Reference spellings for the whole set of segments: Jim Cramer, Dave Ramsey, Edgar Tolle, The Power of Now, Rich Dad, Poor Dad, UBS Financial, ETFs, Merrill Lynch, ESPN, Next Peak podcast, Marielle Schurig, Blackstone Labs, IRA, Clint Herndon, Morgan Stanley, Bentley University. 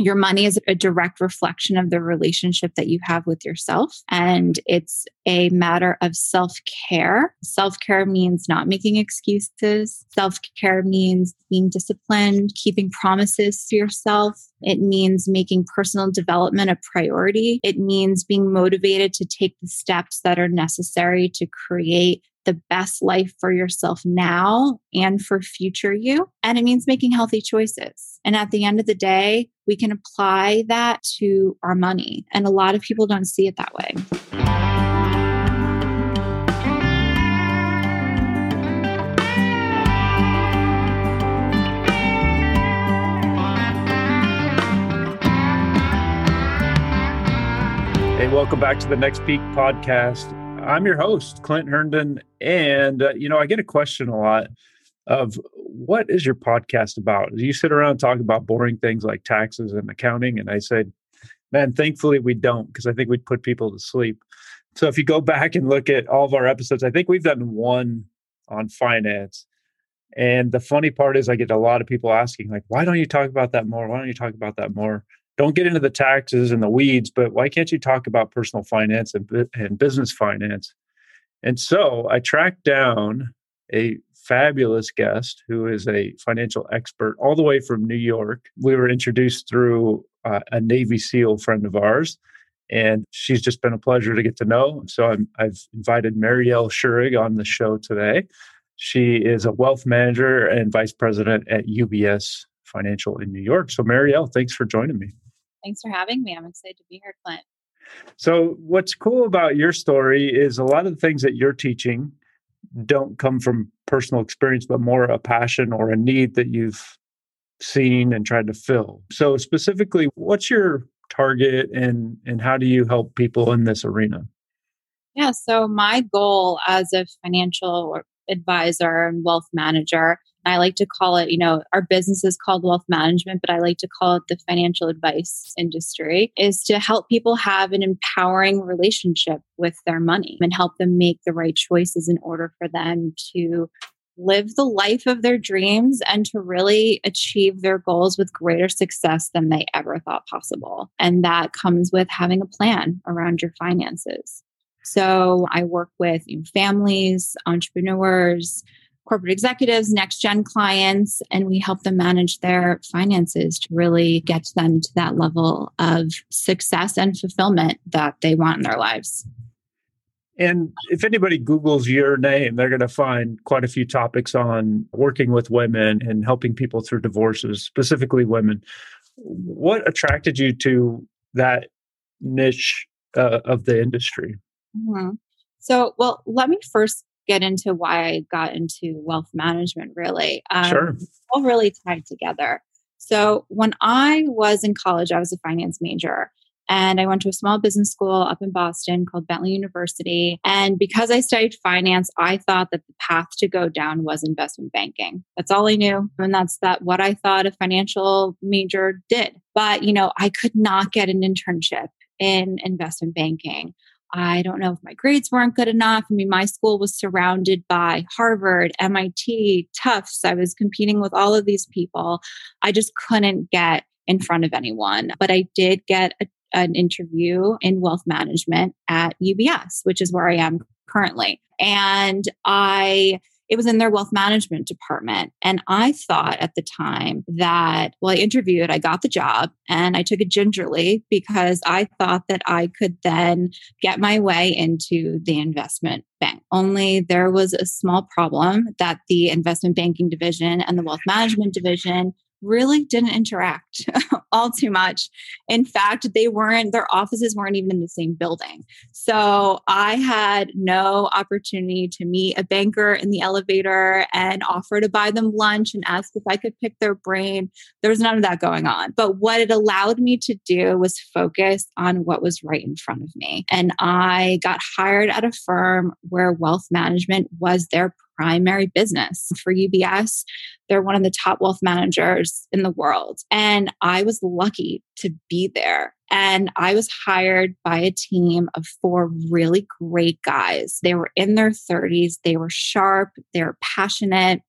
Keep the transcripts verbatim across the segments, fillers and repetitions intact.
Your money is a direct reflection of the relationship that you have with yourself. And it's a matter of self-care. Self-care means not making excuses. Self-care means being disciplined, keeping promises to yourself. It means making personal development a priority. It means being motivated to take the steps that are necessary to create the best life for yourself now and for future you. And it means making healthy choices. And at the end of the day, we can apply that to our money. And a lot of people don't see it that way. Hey, welcome back to the Next Peak podcast. I'm your host, Clint Herndon, and uh, you know, I get a question a lot of what is your podcast about? You sit around and talk about boring things like taxes and accounting, and I said, man, thankfully we don't, because I think we'd put people to sleep. So if you go back and look at all of our episodes, I think we've done one on finance. And the funny part is I get a lot of people asking, like, why don't you talk about that more? Why don't you talk about that more? Don't get into the taxes and the weeds, but why can't you talk about personal finance and, and business finance? And so I tracked down a fabulous guest who is a financial expert all the way from New York. We were introduced through uh, a Navy SEAL friend of ours, and she's just been a pleasure to get to know. So I'm, I've invited Marielle Schurig on the show today. She is a wealth manager and vice president at U B S Financial in New York. So Marielle, thanks for joining me. Thanks for having me. I'm excited to be here, Clint. So what's cool about your story is a lot of the things that you're teaching don't come from personal experience, but more a passion or a need that you've seen and tried to fill. So specifically, what's your target and, and how do you help people in this arena? Yeah, so my goal as a financial advisor and wealth manager, I like to call it, you know, our business is called wealth management, but I like to call it the financial advice industry, is to help people have an empowering relationship with their money and help them make the right choices in order for them to live the life of their dreams and to really achieve their goals with greater success than they ever thought possible. And that comes with having a plan around your finances. So I work with families, entrepreneurs, corporate executives, next-gen clients, and we help them manage their finances to really get them to that level of success and fulfillment that they want in their lives. And if anybody Googles your name, they're going to find quite a few topics on working with women and helping people through divorces, specifically women. What attracted you to that niche uh, of the industry? Mm-hmm. So, well, let me first get into why I got into wealth management, really. Um, sure. It's all really tied together. So when I was in college, I was a finance major and I went to a small business school up in Boston called Bentley University. And because I studied finance, I thought that the path to go down was investment banking. That's all I knew. And that's that what I thought a financial major did. But, you know, I could not get an internship in investment banking. I don't know if my grades weren't good enough. I mean, my school was surrounded by Harvard, M I T, Tufts. I was competing with all of these people. I just couldn't get in front of anyone. But I did get a, an interview in wealth management at U B S, which is where I am currently. And I... It was in their wealth management department. And I thought at the time that, well, I interviewed, I got the job and I took it gingerly because I thought that I could then get my way into the investment bank. Only there was a small problem that the investment banking division and the wealth management division really didn't interact all too much. In fact, they weren't, their offices weren't even in the same building. So I had no opportunity to meet a banker in the elevator and offer to buy them lunch and ask if I could pick their brain. There was none of that going on. But what it allowed me to do was focus on what was right in front of me. And I got hired at a firm where wealth management was their primary business. For U B S, they're one of the top wealth managers in the world. And I was lucky to be there. And I was hired by a team of four really great guys. They were in their thirties. They were sharp. They were passionate.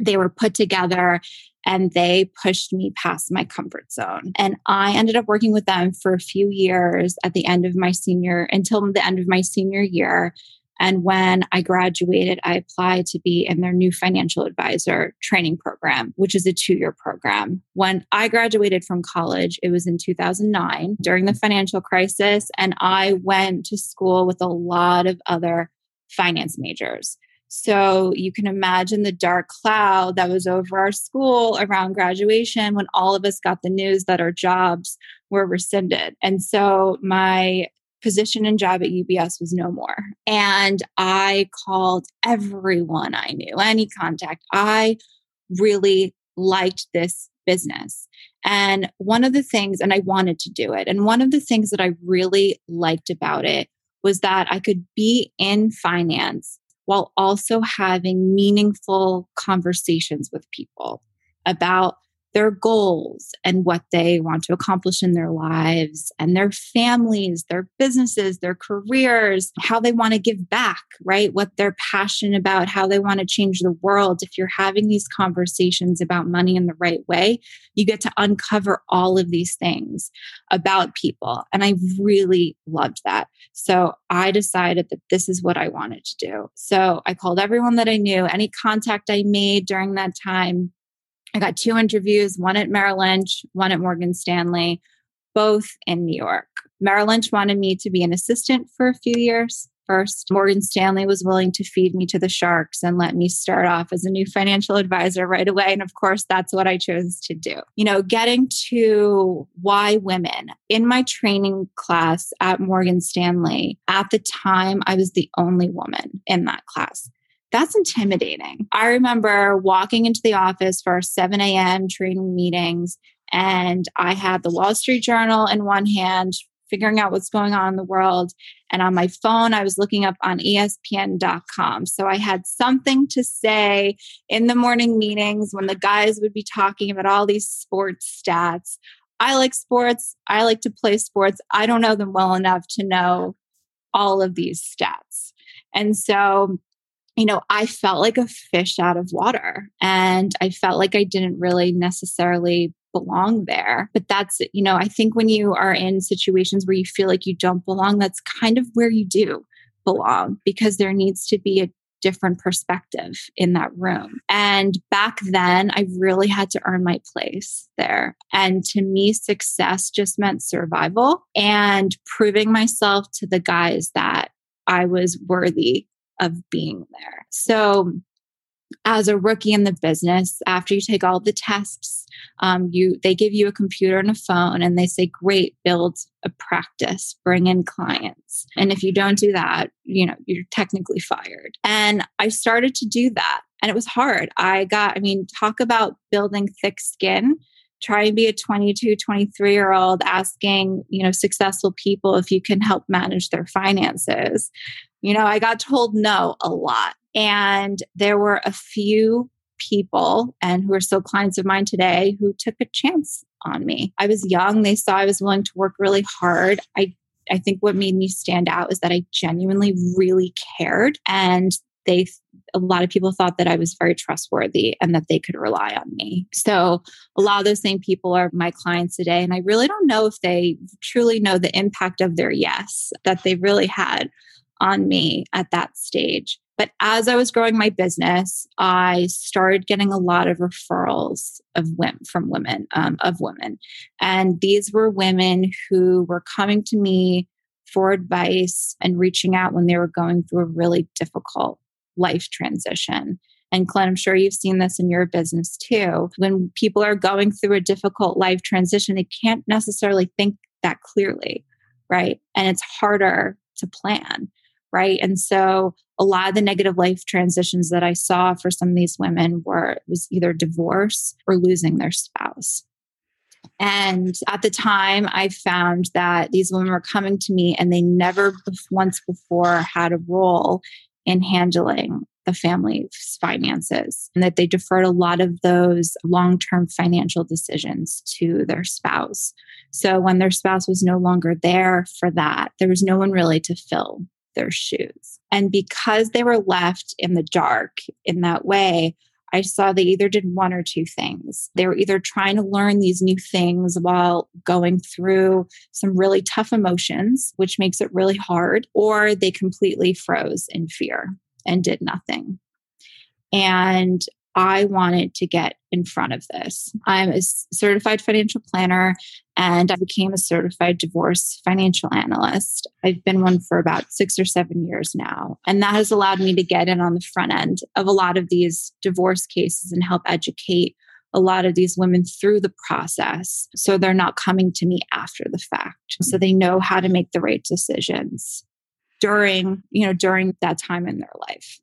They were put together. and they pushed me past my comfort zone. And I ended up working with them for a few years at the end of my senior, until the end of my senior year. And when I graduated, I applied to be in their new financial advisor training program, which is a two-year program. When I graduated from college, it was in two thousand nine during the financial crisis. And I went to school with a lot of other finance majors. So you can imagine the dark cloud that was over our school around graduation when all of us got the news that our jobs were rescinded. And so my position and job at U B S was no more. And I called everyone I knew, any contact. I really liked this business. And one of the things, and I wanted to do it. And one of the things that I really liked about it was that I could be in finance while also having meaningful conversations with people about their goals and what they want to accomplish in their lives and their families, their businesses, their careers, how they want to give back, right? What they're passionate about, how they want to change the world. If you're having these conversations about money in the right way, you get to uncover all of these things about people. And I really loved that. So I decided that this is what I wanted to do. So I called everyone that I knew, any contact I made during that time. I got two interviews, one at Merrill Lynch, one at Morgan Stanley, both in New York. Merrill Lynch wanted me to be an assistant for a few years first. Morgan Stanley was willing to feed me to the sharks and let me start off as a new financial advisor right away. And of course, that's what I chose to do. You know, getting to why women. In my training class at Morgan Stanley, at the time, I was the only woman in that class. That's intimidating. I remember walking into the office for our seven a.m. training meetings, and I had the Wall Street Journal in one hand, figuring out what's going on in the world. And on my phone, I was looking up on E S P N dot com. So I had something to say in the morning meetings when the guys would be talking about all these sports stats. I like sports. I like to play sports. I don't know them well enough to know all of these stats. And so you know, I felt like a fish out of water, and I felt like I didn't really necessarily belong there. But that's, you know, I think when you are in situations where you feel like you don't belong, that's kind of where you do belong, because there needs to be a different perspective in that room. And back then, I really had to earn my place there. And to me, success just meant survival and proving myself to the guys that I was worthy of being there. So as a rookie in the business, after you take all the tests, um, you they give you a computer and a phone and they say, great, build a practice, bring in clients. And if you don't do that, you know, you're technically fired. And I started to do that. And it was hard. I got, I mean, talk about building thick skin. Try and be a twenty-two, twenty-three year old asking, you know, successful people if you can help manage their finances. You know, I got told no a lot. And there were a few people and who are still clients of mine today who took a chance on me. I was young. They saw I was willing to work really hard. I, I think what made me stand out is that I genuinely really cared. And they, a lot of people thought that I was very trustworthy and that they could rely on me. So a lot of those same people are my clients today. And I really don't know if they truly know the impact of their yes that they really had on me at that stage. But as I was growing my business, I started getting a lot of referrals of women, from women, um, of women. And these were women who were coming to me for advice and reaching out when they were going through a really difficult life transition. And Clint, I'm sure you've seen this in your business too. When people are going through a difficult life transition, they can't necessarily think that clearly, right? And it's harder to plan, right? And so a lot of the negative life transitions that I saw for some of these women were it was either divorce or losing their spouse. And at the time, I found that these women were coming to me and they never once before had a role in handling the family's finances, and that they deferred a lot of those long-term financial decisions to their spouse. So when their spouse was no longer there for that, there was no one really to fill their shoes. And because they were left in the dark in that way, I saw they either did one or two things. They were either trying to learn these new things while going through some really tough emotions, which makes it really hard, or they completely froze in fear and did nothing. And I wanted to get in front of this. I'm a certified financial planner, and I became a certified divorce financial analyst. I've been one for about six or seven years now. And that has allowed me to get in on the front end of a lot of these divorce cases and help educate a lot of these women through the process. So they're not coming to me after the fact. So they know how to make the right decisions during, you know, during that time in their life.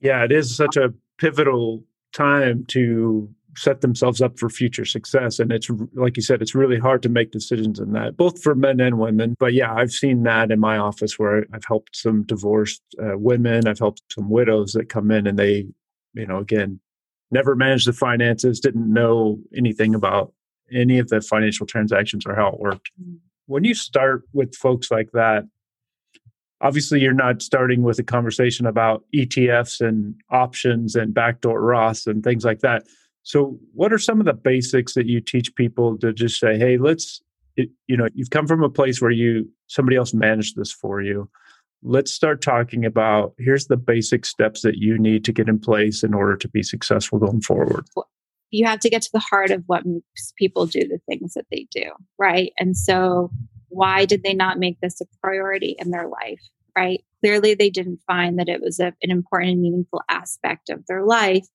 Yeah, it is such a pivotal time to set themselves up for future success. And it's, like you said, it's really hard to make decisions in that, both for men and women. But yeah, I've seen that in my office where I've helped some divorced uh, women. I've helped some widows that come in and they, you know, again, never managed the finances, didn't know anything about any of the financial transactions or how it worked. When you start with folks like that, obviously, you're not starting with a conversation about E T Fs and options and backdoor Roths and things like that. So what are some of the basics that you teach people to just say, hey, let's, it, you know, you've come from a place where you somebody else managed this for you. Let's start talking about, here's the basic steps that you need to get in place in order to be successful going forward. You have to get to the heart of what makes people do the things that they do, right? And so why did they not make this a priority in their life, right? Clearly, they didn't find that it was a, an important and meaningful aspect of their life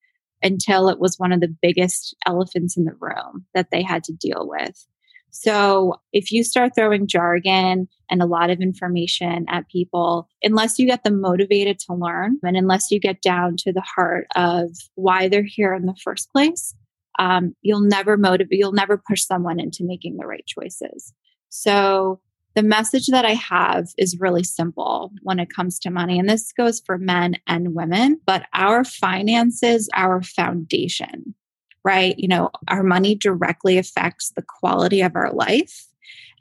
until it was one of the biggest elephants in the room that they had to deal with. So if you start throwing jargon and a lot of information at people, unless you get them motivated to learn and unless you get down to the heart of why they're here in the first place, um, you'll never motivate, you'll never push someone into making the right choices. So the message that I have is really simple when it comes to money. And this goes for men and women, but our finances, our foundation, right? You know, our money directly affects the quality of our life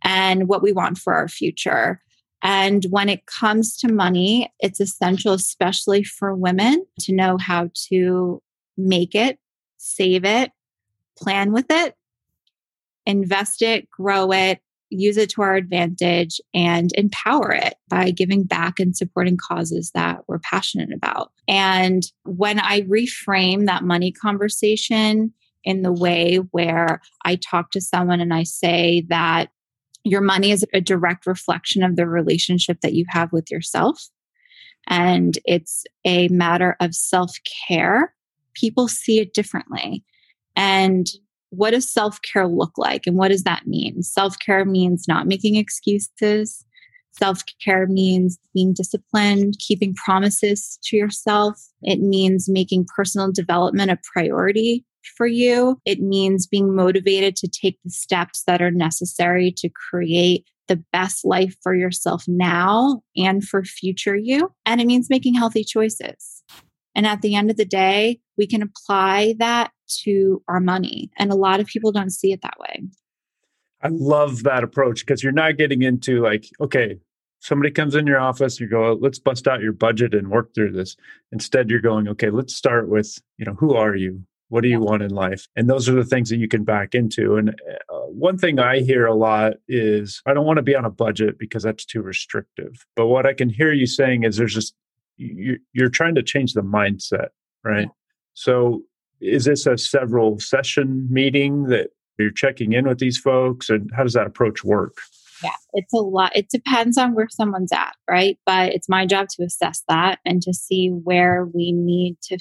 and what we want for our future. And when it comes to money, it's essential, especially for women, to know how to make it, save it, plan with it, invest it, grow it, use it to our advantage, and empower it by giving back and supporting causes that we're passionate about. And when I reframe that money conversation in the way where I talk to someone and I say that your money is a direct reflection of the relationship that you have with yourself, and it's a matter of self-care, people see it differently. And what does self-care look like? And what does that mean? Self-care means not making excuses. Self-care means being disciplined, keeping promises to yourself. It means making personal development a priority for you. It means being motivated to take the steps that are necessary to create the best life for yourself now and for future you. And it means making healthy choices. And at the end of the day, we can apply that to our money. And a lot of people don't see it that way. I love that approach because you're not getting into like, okay, somebody comes in your office, you go, let's bust out your budget and work through this. Instead, you're going, okay, let's start with, you know, who are you? What do you yeah. want in life? And those are the things that you can back into. And uh, one thing I hear a lot is, I don't want to be on a budget because that's too restrictive. But what I can hear you saying is there's just, you, you're trying to change the mindset, right? Yeah. So is this a several session meeting that you're checking in with these folks? And how does that approach work? Yeah, it's a lot. It depends on where someone's at, right? But it's my job to assess that and to see where we need to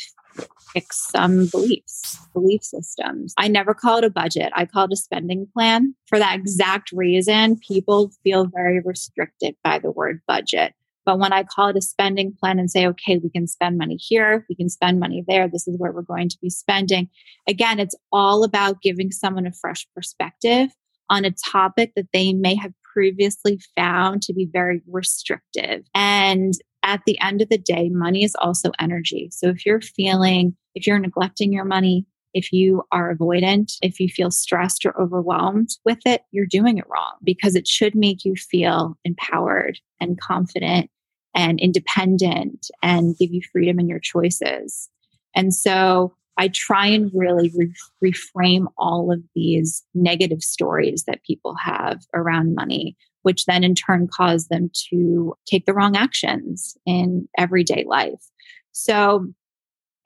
fix some beliefs, belief systems. I never call it a budget. I call it a spending plan. For that exact reason, people feel very restricted by the word budget. But when I call it a spending plan and say, okay, we can spend money here, we can spend money there, this is where we're going to be spending. Again, it's all about giving someone a fresh perspective on a topic that they may have previously found to be very restrictive. And at the end of the day, money is also energy. So if you're feeling, if you're neglecting your money, if you are avoidant, if you feel stressed or overwhelmed with it, you're doing it wrong because it should make you feel empowered and confident and independent and give you freedom in your choices. And so I try and really re- reframe all of these negative stories that people have around money, which then in turn cause them to take the wrong actions in everyday life. So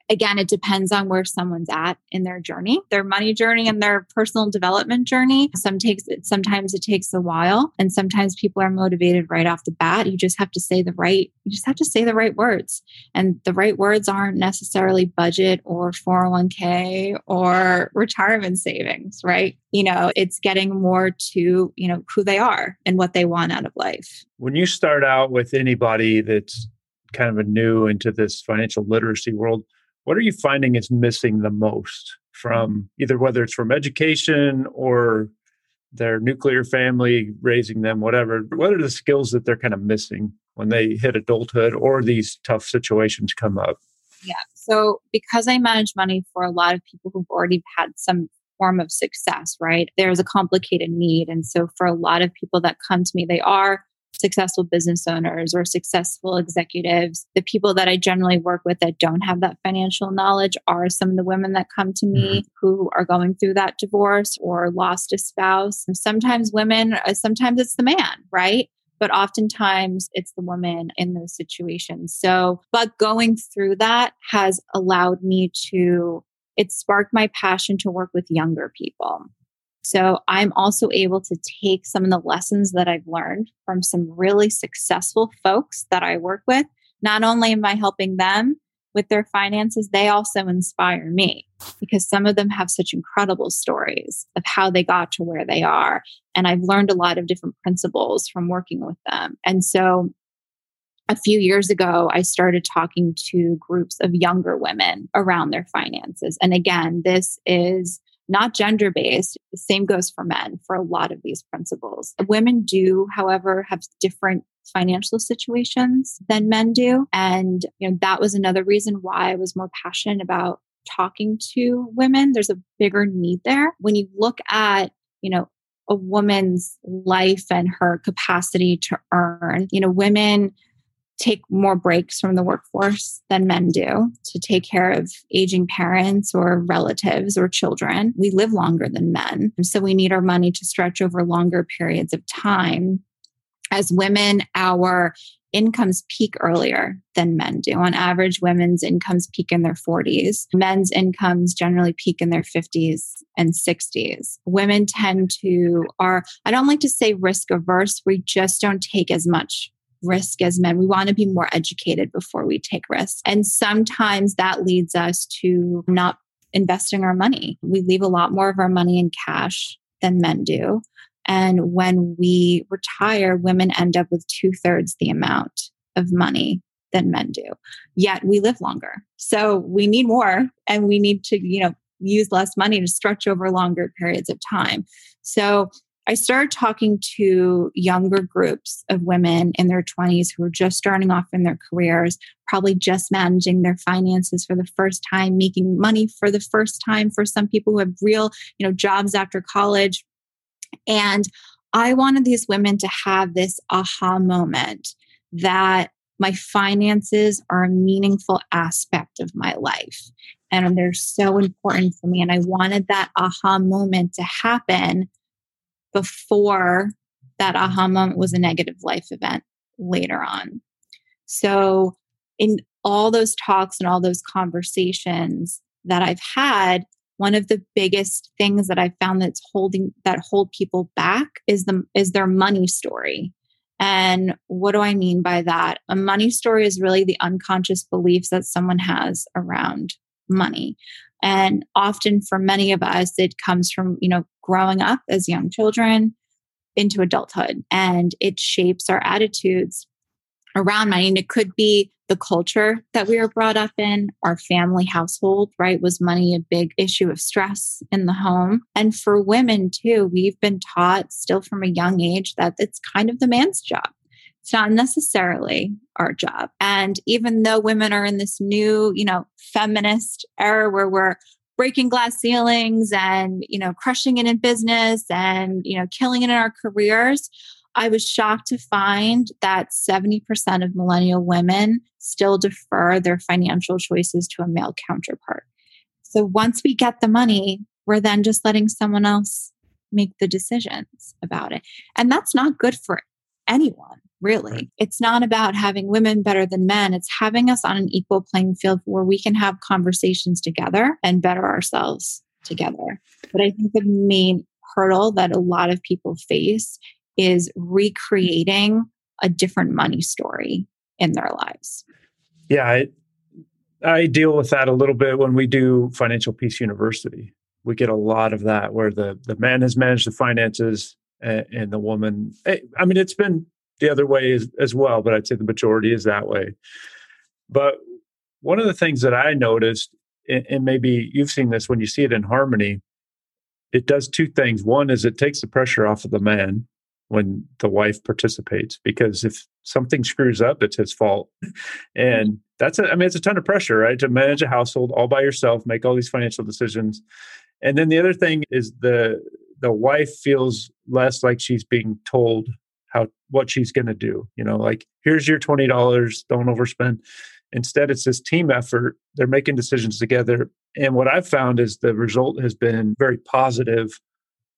again, it depends on where someone's at in their journey, their money journey and their personal development journey. Some takes, sometimes it takes a while, and sometimes people are motivated right off the bat. You just have to say the right, you just have to say the right words. And the right words aren't necessarily budget or four oh one k or retirement savings, right? You know, it's getting more to, you know, who they are and what they want out of life. When you start out with anybody that's kind of a new into this financial literacy world, what are you finding is missing the most from either whether it's from education or their nuclear family raising them, whatever? What are the skills that they're kind of missing when they hit adulthood or these tough situations come up? Yeah. So because I manage money for a lot of people who've already had some form of success, right? There's a complicated need. And so for a lot of people that come to me, they are successful business owners or successful executives. The people that I generally work with that don't have that financial knowledge are some of the women that come to me who are going through that divorce or lost a spouse. And sometimes women, sometimes it's the man, right? But oftentimes it's the woman in those situations. So, but going through that has allowed me to, it sparked my passion to work with younger people. So I'm also able to take some of the lessons that I've learned from some really successful folks that I work with. Not only am I helping them with their finances, they also inspire me because some of them have such incredible stories of how they got to where they are. And I've learned a lot of different principles from working with them. And so a few years ago, I started talking to groups of younger women around their finances. And again, this is not gender-based. The same goes for men for a lot of these principles. Women do, however, have different financial situations than men do. And you know, that was another reason why I was more passionate about talking to women. There's a bigger need there. When you look at, you know, a woman's life and her capacity to earn, you know, women take more breaks from the workforce than men do to take care of aging parents or relatives or children. We live longer than men. So we need our money to stretch over longer periods of time. As women, our incomes peak earlier than men do. On average, women's incomes peak in their forties. Men's incomes generally peak in their fifties and sixties. Women tend to are, I don't like to say risk averse. We just don't take as much risk as men. We want to be more educated before we take risks. And sometimes that leads us to not investing our money. We leave a lot more of our money in cash than men do. And when we retire, women end up with two thirds the amount of money than men do. Yet we live longer. So we need more and we need to, you know, use less money to stretch over longer periods of time. So I started talking to younger groups of women in their twenties who were just starting off in their careers, probably just managing their finances for the first time, making money for the first time for some people who have real, you know, jobs after college. And I wanted these women to have this aha moment that my finances are a meaningful aspect of my life and they're so important for me. And I wanted that aha moment to happen before that aha moment was a negative life event later on. So in all those talks and all those conversations that I've had, one of the biggest things that I've found that's holding that hold people back is the is their money story. And what do I mean by that? A money story is really the unconscious beliefs that someone has around money. And often for many of us, it comes from, you know, growing up as young children into adulthood, and it shapes our attitudes around money. And it could be the culture that we were brought up in, our family household, right? Was money a big issue of stress in the home? And for women too, we've been taught still from a young age that it's kind of the man's job. It's not necessarily our job. And even though women are in this new, you know, feminist era where we're breaking glass ceilings and, you know, crushing it in business and, you know, killing it in our careers, I was shocked to find that seventy percent of millennial women still defer their financial choices to a male counterpart. So once we get the money, we're then just letting someone else make the decisions about it. And that's not good for anyone, really. Right. It's not about having women better than men. It's having us on an equal playing field where we can have conversations together and better ourselves together. But I think the main hurdle that a lot of people face is recreating a different money story in their lives. Yeah, I, I deal with that a little bit when we do Financial Peace University. We get a lot of that where the, the man has managed the finances and, and the woman, I mean, it's been the other way as, as well, but I'd say the majority is that way. But one of the things that I noticed, and maybe you've seen this when you see it in Harmony, it does two things. One is it takes the pressure off of the man when the wife participates, because if something screws up, it's his fault. And that's, a, I mean, it's a ton of pressure, right? To manage a household all by yourself, make all these financial decisions. And then the other thing is the the wife feels less like she's being told how what she's going to do. You know, like, here's your twenty dollars, don't overspend. Instead, it's this team effort. They're making decisions together. And what I've found is the result has been very positive.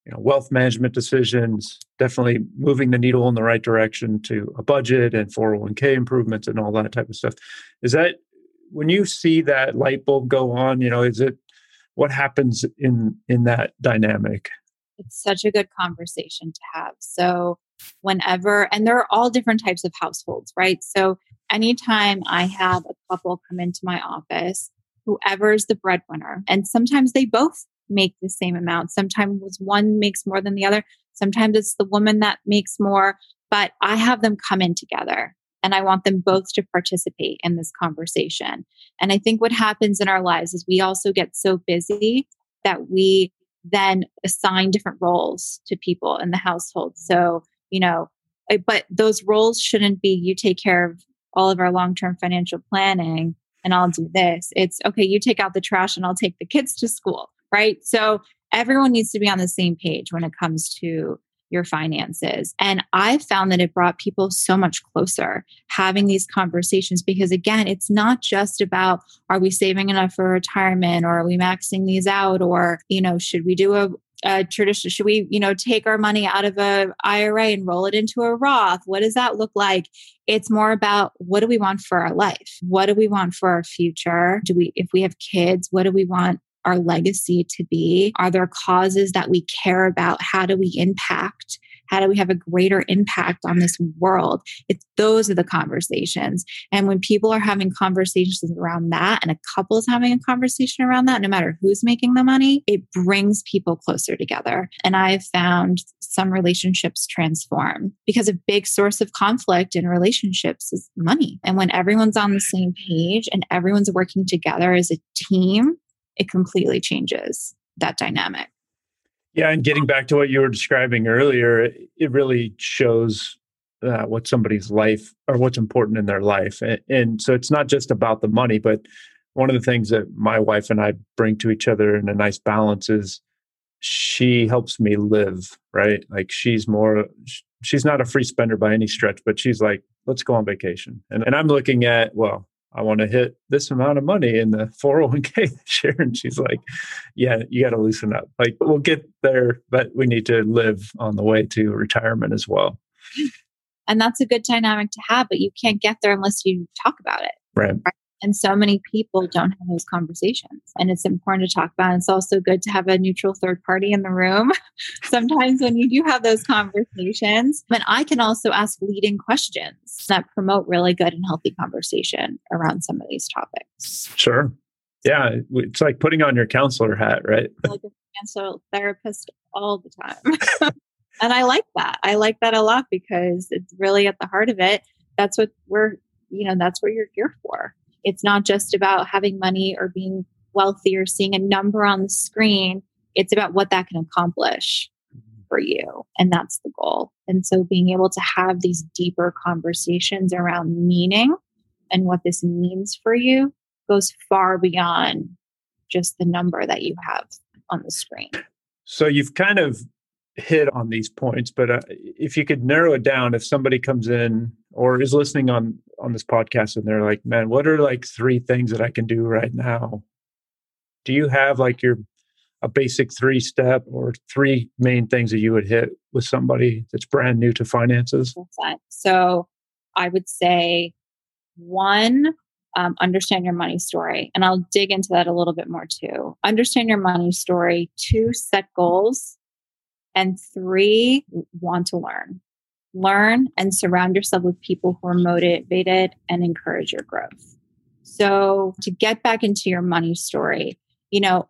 You know, wealth management decisions, definitely moving the needle in the right direction to a budget and four oh one k improvements and all that type of stuff. Is that when you see that light bulb go on, you know, is it what happens in, in that dynamic? It's such a good conversation to have. So whenever, and there are all different types of households, right? So anytime I have a couple come into my office, whoever's the breadwinner, and sometimes they both make the same amount. Sometimes one makes more than the other. Sometimes it's the woman that makes more, but I have them come in together and I want them both to participate in this conversation. And I think what happens in our lives is we also get so busy that we then assign different roles to people in the household. So, you know, but those roles shouldn't be you take care of all of our long-term financial planning and I'll do this. It's okay, you take out the trash and I'll take the kids to school. Right? So everyone needs to be on the same page when it comes to your finances. And I found that it brought people so much closer having these conversations, because again, it's not just about, are we saving enough for retirement, or are we maxing these out? Or, you know, should we do a, a tradition? Should we, you know, take our money out of an I R A and roll it into a Roth? What does that look like? It's more about, what do we want for our life? What do we want for our future? Do we, if we have kids, what do we want our legacy to be? Are there causes that we care about? How do we impact? How do we have a greater impact on this world? It's, those are the conversations. And when people are having conversations around that, and a couple's having a conversation around that, no matter who's making the money, it brings people closer together. And I've found some relationships transform, because a big source of conflict in relationships is money. And when everyone's on the same page and everyone's working together as a team, it completely changes that dynamic. Yeah. And getting back to what you were describing earlier, it really shows uh, what somebody's life or what's important in their life. And, and so it's not just about the money, but one of the things that my wife and I bring to each other in a nice balance is she helps me live, right? Like, she's more, she's not a free spender by any stretch, but she's like, let's go on vacation. And, and I'm looking at, well, I want to hit this amount of money in the four oh one k this year. And she's like, yeah, you got to loosen up. Like, we'll get there, but we need to live on the way to retirement as well. And that's a good dynamic to have, but you can't get there unless you talk about it. Right. right? And so many people don't have those conversations, and it's important to talk about it. It's also good to have a neutral third party in the room sometimes when you do have those conversations. But I can also ask leading questions that promote really good and healthy conversation around some of these topics. Sure. Yeah. It's like putting on your counselor hat, right? Like a financial therapist all the time. And I like that. I like that a lot, because it's really at the heart of it. That's what we're, you know, that's what you're here for. It's not just about having money or being wealthy or seeing a number on the screen. It's about what that can accomplish for you. And that's the goal. And so being able to have these deeper conversations around meaning and what this means for you goes far beyond just the number that you have on the screen. So you've kind of hit on these points, but uh, if you could narrow it down, if somebody comes in or is listening on on this podcast and they're like, man, what are like three things that I can do right now Do you have like your a basic three step or three main things that you would hit with somebody that's brand new to finances? So I would say one, um, understand your money story. And I'll dig into that a little bit more too. Understand your money story. Two, set goals. And three, want to learn. Learn and surround yourself with people who are motivated and encourage your growth. So to get back into your money story, you know,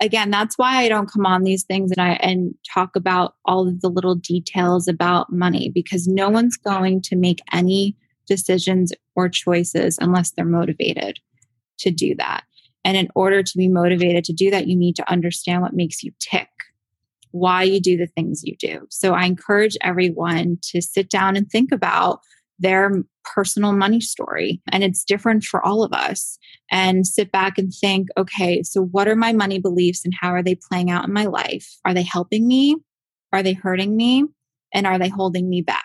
again, that's why I don't come on these things and I and talk about all of the little details about money, because no one's going to make any decisions or choices unless they're motivated to do that. And in order to be motivated to do that, you need to understand what makes you tick, why you do the things you do. So I encourage everyone to sit down and think about their personal money story. And it's different for all of us. And sit back and think, okay, so what are my money beliefs and how are they playing out in my life? Are they helping me? Are they hurting me? And are they holding me back?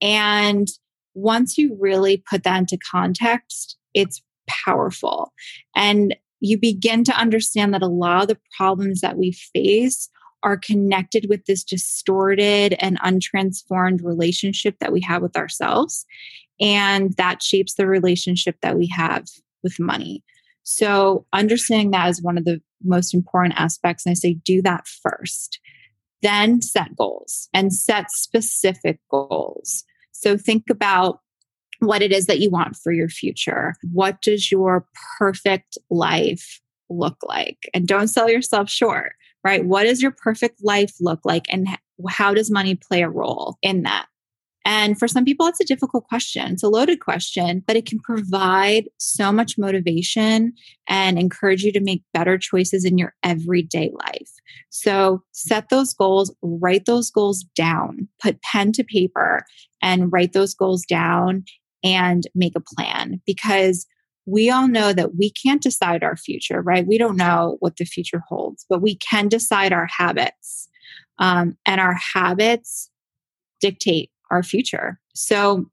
And once you really put that into context, it's powerful. And you begin to understand that a lot of the problems that we face are connected with this distorted and untransformed relationship that we have with ourselves. And that shapes the relationship that we have with money. So understanding that is one of the most important aspects. And I say, do that first, then set goals and set specific goals. So think about what it is that you want for your future. What does your perfect life look like? And don't sell yourself short. Right? What does your perfect life look like? And how does money play a role in that? And for some people, it's a difficult question. It's a loaded question, but it can provide so much motivation and encourage you to make better choices in your everyday life. So set those goals, write those goals down, put pen to paper and write those goals down and make a plan, because we all know that we can't decide our future, right? We don't know what the future holds, but we can decide our habits. Um, and our habits dictate our future. So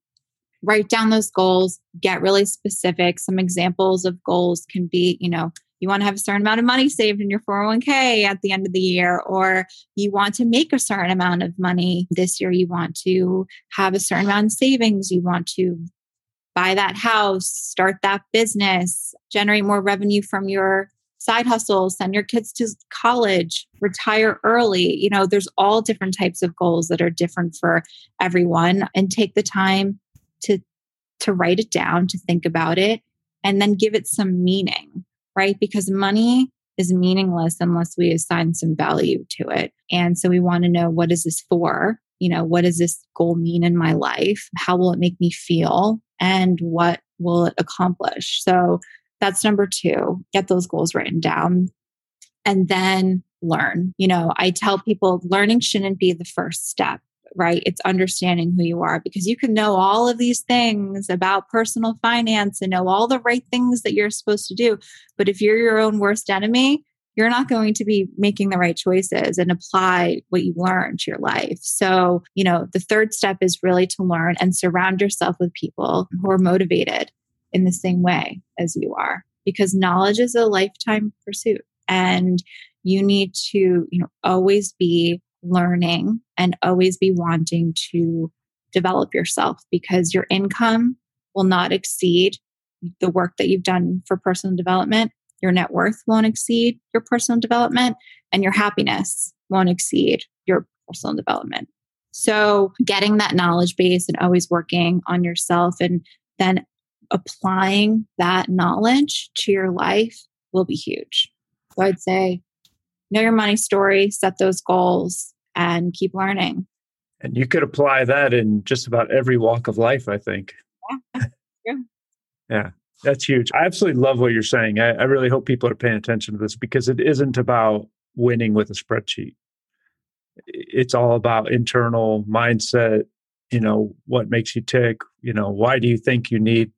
write down those goals, get really specific. Some examples of goals can be, you know, you want to have a certain amount of money saved in your four oh one k at the end of the year, or you want to make a certain amount of money this year. You want to have a certain amount of savings. You want to buy that house, start that business, generate more revenue from your side hustles, send your kids to college, retire early. You know, there's all different types of goals that are different for everyone, and take the time to, to write it down, to think about it, and then give it some meaning, right? Because money is meaningless unless we assign some value to it. And so we want to know, what is this for? You know, what does this goal mean in my life? How will it make me feel? And what will it accomplish? So that's number two, get those goals written down and then learn. You know, I tell people learning shouldn't be the first step, right? It's understanding who you are, because you can know all of these things about personal finance and know all the right things that you're supposed to do. But if you're your own worst enemy, you're not going to be making the right choices and apply what you learn to your life. So, you know, the third step is really to learn and surround yourself with people who are motivated in the same way as you are, because knowledge is a lifetime pursuit and you need to, you know, always be learning and always be wanting to develop yourself, because your income will not exceed the work that you've done for personal development. Your net worth won't exceed your personal development, and your happiness won't exceed your personal development. So getting that knowledge base and always working on yourself and then applying that knowledge to your life will be huge. So I'd say, know your money story, set those goals, and keep learning. And you could apply that in just about every walk of life, I think. Yeah, yeah. yeah. That's huge. I absolutely love what you're saying. I, I really hope people are paying attention to this, because it isn't about winning with a spreadsheet. It's all about internal mindset, you know, what makes you tick, you know, why do you think you need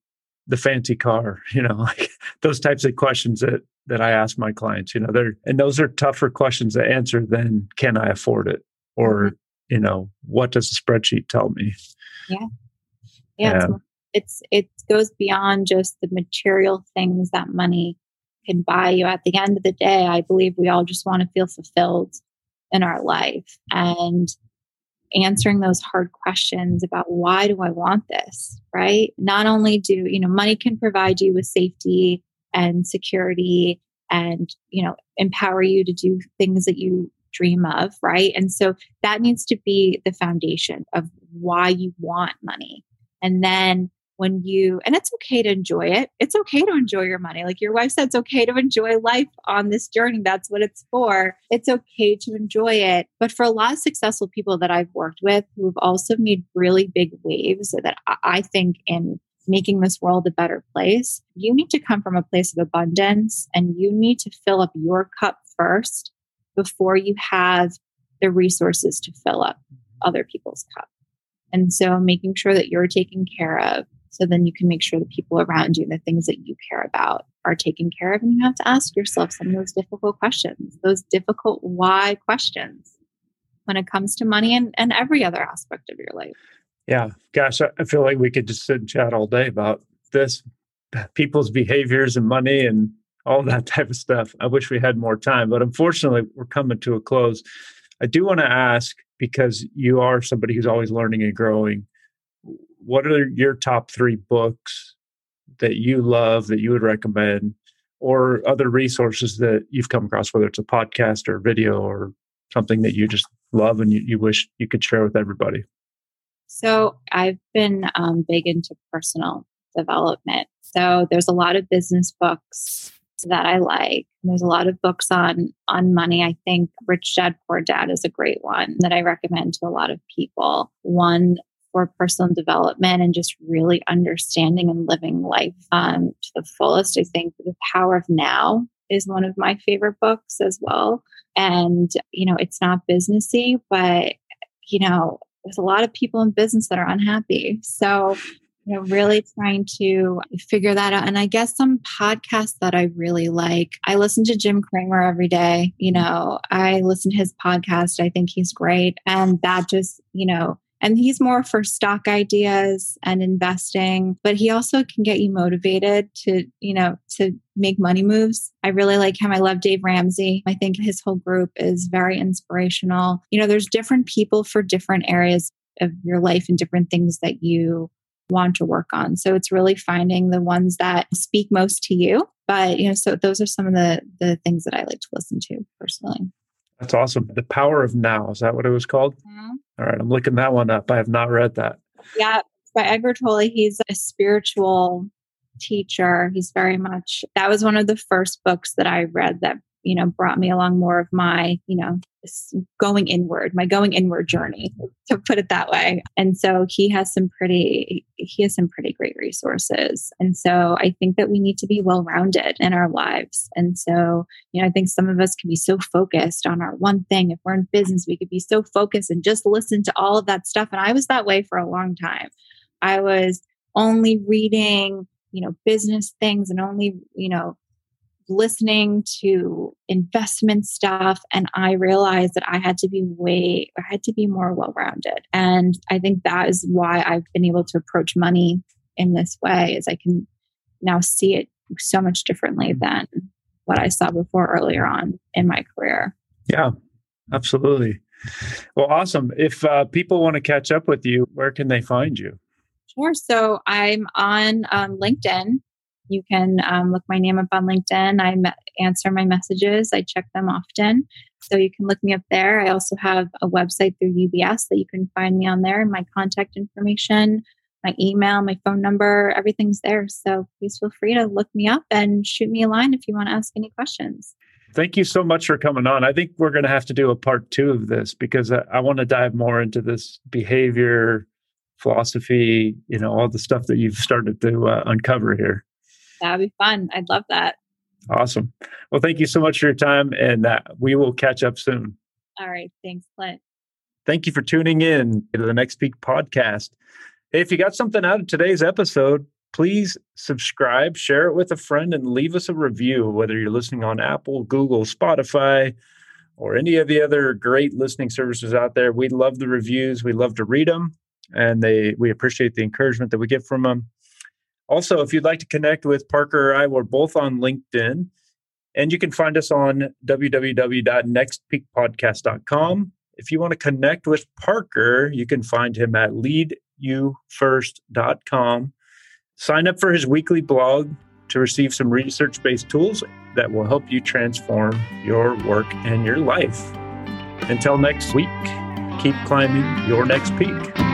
the fancy car, you know, like those types of questions that that I ask my clients, you know, they're, and those are tougher questions to answer than can I afford it? Or, you know, what does the spreadsheet tell me? Yeah. Yeah. yeah. It's, it goes beyond just the material things that money can buy you. At the end of the day, I believe we all just want to feel fulfilled in our life. And answering those hard questions about, why do I want this, right? Not only do, you know, money can provide you with safety and security and, you know, empower you to do things that you dream of, right? And so that needs to be the foundation of why you want money. And then when you, and it's okay to enjoy it. It's okay to enjoy your money. Like your wife said, it's okay to enjoy life on this journey. That's what it's for. It's okay to enjoy it. But for a lot of successful people that I've worked with who have also made really big waves that I think in making this world a better place, you need to come from a place of abundance and you need to fill up your cup first before you have the resources to fill up other people's cup. And so making sure that you're taken care of, so then you can make sure the people around you and the things that you care about are taken care of. And you have to ask yourself some of those difficult questions, those difficult why questions when it comes to money and, and every other aspect of your life. Yeah. Gosh, I feel like we could just sit and chat all day about this, people's behaviors and money and all that type of stuff. I wish we had more time, but unfortunately, we're coming to a close. I do want to ask, because you are somebody who's always learning and growing, what are your top three books that you love, that you would recommend, or other resources that you've come across, whether it's a podcast or a video or something that you just love and you, you wish you could share with everybody? So I've been um, big into personal development. So there's a lot of business books that I like. There's a lot of books on on money. I think Rich Dad, Poor Dad is a great one that I recommend to a lot of people. One for personal development and just really understanding and living life um, to the fullest. I think The Power of Now is one of my favorite books as well. And, you know, it's not businessy, but, you know, there's a lot of people in business that are unhappy. So, you know, really trying to figure that out. And I guess some podcasts that I really like, I listen to Jim Cramer every day. You know, I listen to his podcast. I think he's great. And that just, you know, and he's more for stock ideas and investing, but he also can get you motivated to, you know, to make money moves. I really like him. I love Dave Ramsey. I think his whole group is very inspirational. You know, there's different people for different areas of your life and different things that you want to work on. So it's really finding the ones that speak most to you. But, you know, so those are some of the the things that I like to listen to personally. That's awesome. The Power of Now. Is that what it was called? Mm-hmm. All right. I'm looking that one up. I have not read that. Yeah. It's by Edgar Tolle. He's a spiritual teacher. He's very much, that was one of the first books that I read that, you know, brought me along more of my, you know, going inward, my going inward journey, to put it that way. And so he has some pretty, he has some pretty great resources. And so I think that we need to be well-rounded in our lives. And so, you know, I think some of us can be so focused on our one thing. If we're in business, we could be so focused and just listen to all of that stuff. And I was that way for a long time. I was only reading, you know, business things and only, you know, listening to investment stuff. And I realized that I had to be way, I had to be more well-rounded. And I think that is why I've been able to approach money in this way, is I can now see it so much differently than what I saw before earlier on in my career. Yeah, absolutely. Well, awesome. If uh, people want to catch up with you, where can they find you? Sure. So I'm on um, LinkedIn. You can um, look my name up on LinkedIn. I me- answer my messages. I check them often. So you can look me up there. I also have a website through U B S that you can find me on there, and my contact information, my email, my phone number, everything's there. So please feel free to look me up and shoot me a line if you want to ask any questions. Thank you so much for coming on. I think we're going to have to do a part two of this, because I, I want to dive more into this behavior, philosophy, you know, all the stuff that you've started to uh, uncover here. That'd be fun. I'd love that. Awesome. Well, thank you so much for your time, and uh, we will catch up soon. All right. Thanks, Clint. Thank you for tuning in to the Next Peak podcast. If you got something out of today's episode, please subscribe, share it with a friend, and leave us a review, whether you're listening on Apple, Google, Spotify, or any of the other great listening services out there. We love the reviews. We love to read them, and they we appreciate the encouragement that we get from them. Also, if you'd like to connect with Parker or I, we're both on LinkedIn. And you can find us on w w w dot next peak podcast dot com. If you want to connect with Parker, you can find him at lead you first dot com. Sign up for his weekly blog to receive some research-based tools that will help you transform your work and your life. Until next week, keep climbing your next peak.